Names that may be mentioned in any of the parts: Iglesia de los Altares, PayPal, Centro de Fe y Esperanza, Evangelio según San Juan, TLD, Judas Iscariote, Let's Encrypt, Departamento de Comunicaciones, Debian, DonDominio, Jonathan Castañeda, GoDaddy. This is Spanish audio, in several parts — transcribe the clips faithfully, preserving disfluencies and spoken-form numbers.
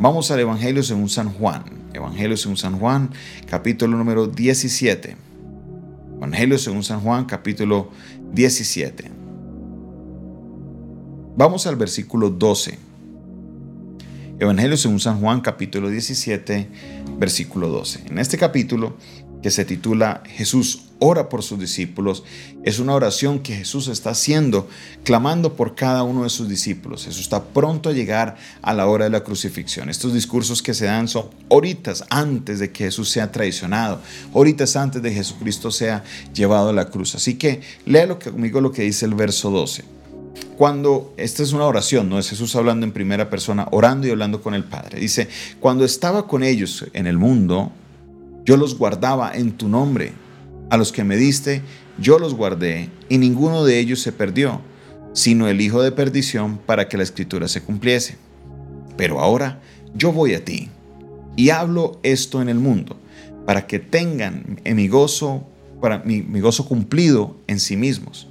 Vamos al Evangelio según San Juan. Evangelio según San Juan, capítulo número diecisiete. Evangelio según San Juan, capítulo diecisiete. Vamos al versículo doce. Evangelio según San Juan, capítulo diecisiete, versículo doce. En este capítulo, que se titula Jesús ora por sus discípulos, es una oración que Jesús está haciendo, clamando por cada uno de sus discípulos. Jesús está pronto a llegar a la hora de la crucifixión. Estos discursos que se dan son horitas antes de que Jesús sea traicionado, horitas antes de que Jesucristo sea llevado a la cruz. Así que léalo conmigo lo que dice el verso doce. Cuando, esta es una oración, no es Jesús hablando en primera persona, orando y hablando con el Padre. Dice, cuando estaba con ellos en el mundo, yo los guardaba en tu nombre. A los que me diste, yo los guardé, y ninguno de ellos se perdió, sino el hijo de perdición, para que la escritura se cumpliese. Pero ahora yo voy a ti, y hablo esto en el mundo, para que tengan en mi gozo, para mi, mi gozo cumplido en sí mismos.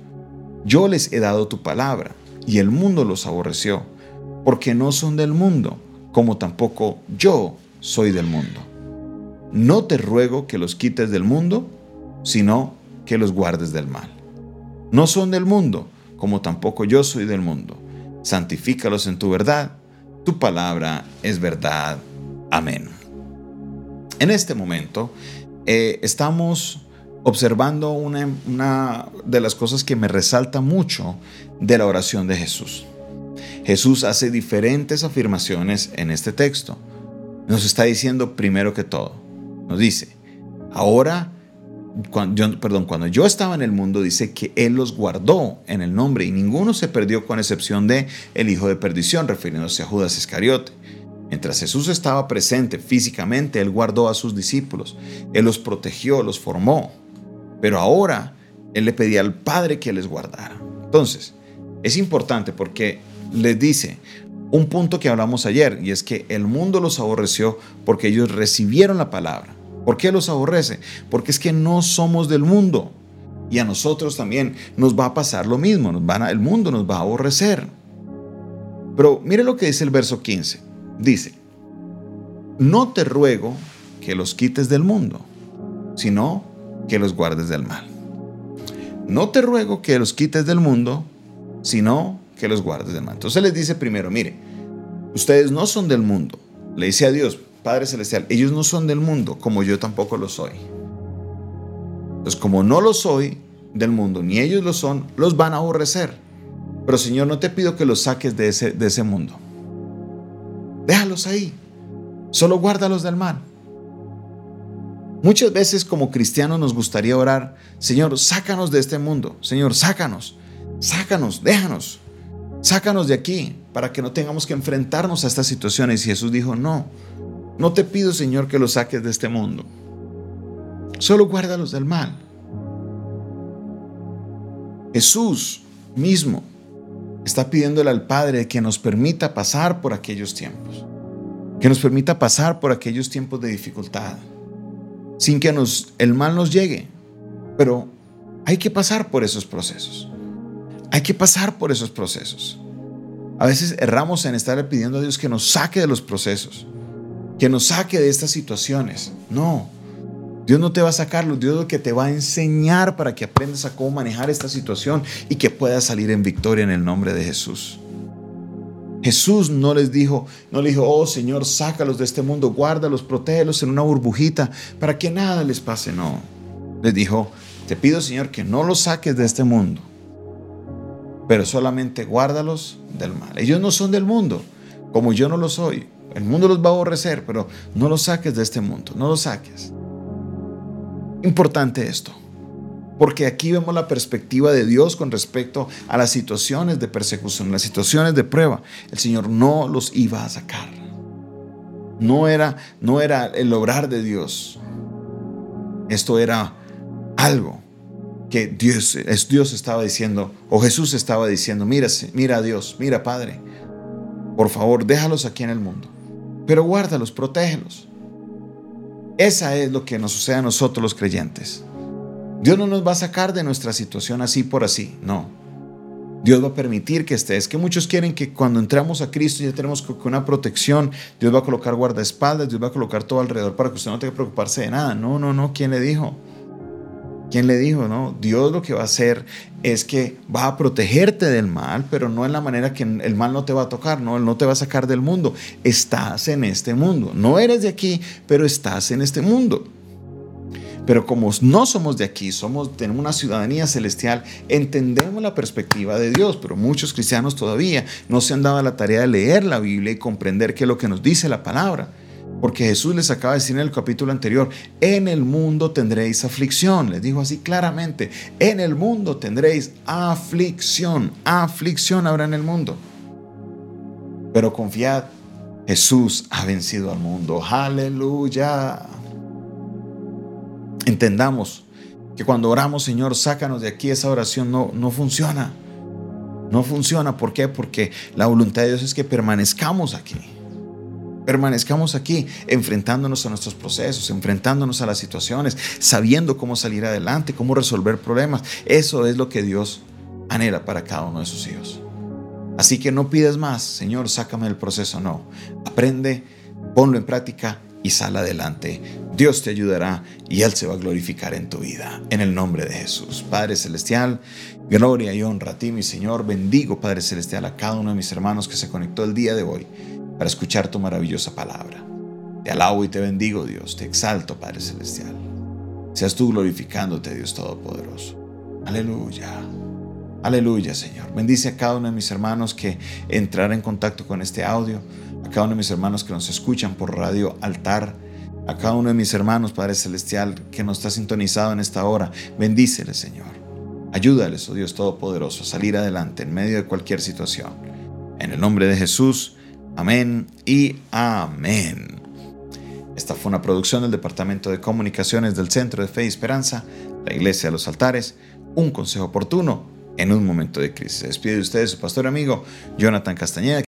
Yo les he dado tu palabra, y el mundo los aborreció, porque no son del mundo, como tampoco yo soy del mundo. No te ruego que los quites del mundo, sino que los guardes del mal. No son del mundo, como tampoco yo soy del mundo. Santifícalos en tu verdad. Tu palabra es verdad. Amén. En este momento, eh, estamos... observando una, una de las cosas que me resalta mucho de la oración de Jesús. Jesús hace diferentes afirmaciones en este texto. Nos está diciendo primero que todo, nos dice, ahora, cuando yo, perdón, cuando yo estaba en el mundo, dice que Él los guardó en el nombre y ninguno se perdió con excepción de el hijo de perdición, refiriéndose a Judas Iscariote. Mientras Jesús estaba presente físicamente, Él guardó a sus discípulos, Él los protegió, los formó. Pero ahora Él le pedía al Padre que les guardara. Entonces, es importante porque les dice un punto que hablamos ayer, y es que el mundo los aborreció porque ellos recibieron la palabra. ¿Por qué los aborrece? Porque es que no somos del mundo. Y a nosotros también nos va a pasar lo mismo. Nos van a, el mundo nos va a aborrecer. Pero mire lo que dice el verso quince. Dice, no te ruego que los quites del mundo, sino que los guardes del mal. No te ruego que los quites del mundo, sino que los guardes del mal. Entonces les dice primero, mire, ustedes no son del mundo. Le dice a Dios, Padre Celestial, ellos no son del mundo, como yo tampoco lo soy. Entonces, como no lo soy del mundo, ni ellos lo son, los van a aborrecer. Pero Señor, no te pido que los saques de ese, de ese mundo. Déjalos ahí. Solo guárdalos del mal. Muchas veces como cristianos nos gustaría orar, Señor, sácanos de este mundo, Señor, sácanos, sácanos, déjanos, sácanos de aquí para que no tengamos que enfrentarnos a estas situaciones. Y Jesús dijo, no, no te pido, Señor, que los saques de este mundo, solo guárdalos del mal. Jesús mismo está pidiéndole al Padre que nos permita pasar por aquellos tiempos, que nos permita pasar por aquellos tiempos de dificultad, sin que nos, el mal nos llegue. Pero hay que pasar por esos procesos. Hay que pasar por esos procesos. A veces erramos en estarle pidiendo a Dios que nos saque de los procesos, que nos saque de estas situaciones. No, Dios no te va a sacarlo. Dios es lo que te va a enseñar para que aprendas a cómo manejar esta situación y que puedas salir en victoria en el nombre de Jesús. Jesús no les dijo, no le dijo, oh Señor, sácalos de este mundo, guárdalos, protégelos en una burbujita para que nada les pase. No, les dijo, te pido Señor que no los saques de este mundo, pero solamente guárdalos del mal. Ellos no son del mundo, como yo no lo soy. El mundo los va a aborrecer, pero no los saques de este mundo, no los saques. Importante esto. Porque aquí vemos la perspectiva de Dios con respecto a las situaciones de persecución, las situaciones de prueba. El Señor no los iba a sacar. No era, no era el obrar de Dios. Esto era algo que Dios, Dios estaba diciendo, o Jesús estaba diciendo, mira, mira Dios, mira Padre, por favor déjalos aquí en el mundo, pero guárdalos, protégelos. Esa es lo que nos sucede a nosotros los creyentes. Dios no nos va a sacar de nuestra situación así por así, no. Dios va a permitir que esté. Es que muchos quieren que cuando entramos a Cristo ya tenemos una protección. Dios va a colocar guardaespaldas, Dios va a colocar todo alrededor para que usted no tenga que preocuparse de nada. No, no, no. ¿Quién le dijo? ¿Quién le dijo? No, Dios lo que va a hacer es que va a protegerte del mal, pero no en la manera que el mal no te va a tocar, no, Él no te va a sacar del mundo. Estás en este mundo. No eres de aquí, pero estás en este mundo. Pero como no somos de aquí, somos, tenemos una ciudadanía celestial, entendemos la perspectiva de Dios, pero muchos cristianos todavía no se han dado la tarea de leer la Biblia y comprender qué es lo que nos dice la palabra. Porque Jesús les acaba de decir en el capítulo anterior, en el mundo tendréis aflicción. Les dijo así claramente, en el mundo tendréis aflicción. Aflicción habrá en el mundo. Pero confiad, Jesús ha vencido al mundo. ¡Aleluya! Entendamos que cuando oramos, Señor, sácanos de aquí, esa oración no, no funciona. No funciona. ¿Por qué? Porque la voluntad de Dios es que permanezcamos aquí. Permanezcamos aquí, enfrentándonos a nuestros procesos, enfrentándonos a las situaciones, sabiendo cómo salir adelante, cómo resolver problemas. Eso es lo que Dios anhela para cada uno de sus hijos. Así que no pidas más, Señor, sácame del proceso. No, aprende, ponlo en práctica y sal adelante. Dios te ayudará y Él se va a glorificar en tu vida. En el nombre de Jesús. Padre Celestial, gloria y honra a ti, mi Señor. Bendigo, Padre Celestial, a cada uno de mis hermanos que se conectó el día de hoy para escuchar tu maravillosa palabra. Te alabo y te bendigo, Dios. Te exalto, Padre Celestial. Seas tú glorificándote, Dios Todopoderoso. Aleluya. Aleluya, Señor. Bendice a cada uno de mis hermanos que entrará en contacto con este audio, a cada uno de mis hermanos que nos escuchan por Radio Altar, a cada uno de mis hermanos, Padre Celestial, que nos está sintonizado en esta hora. Bendíceles, Señor. Ayúdales, oh Dios Todopoderoso, a salir adelante en medio de cualquier situación. En el nombre de Jesús, amén y amén. Esta fue una producción del Departamento de Comunicaciones del Centro de Fe y Esperanza, la Iglesia de los Altares, un consejo oportuno en un momento de crisis. Se despide de ustedes su pastor amigo, Jonathan Castañeda.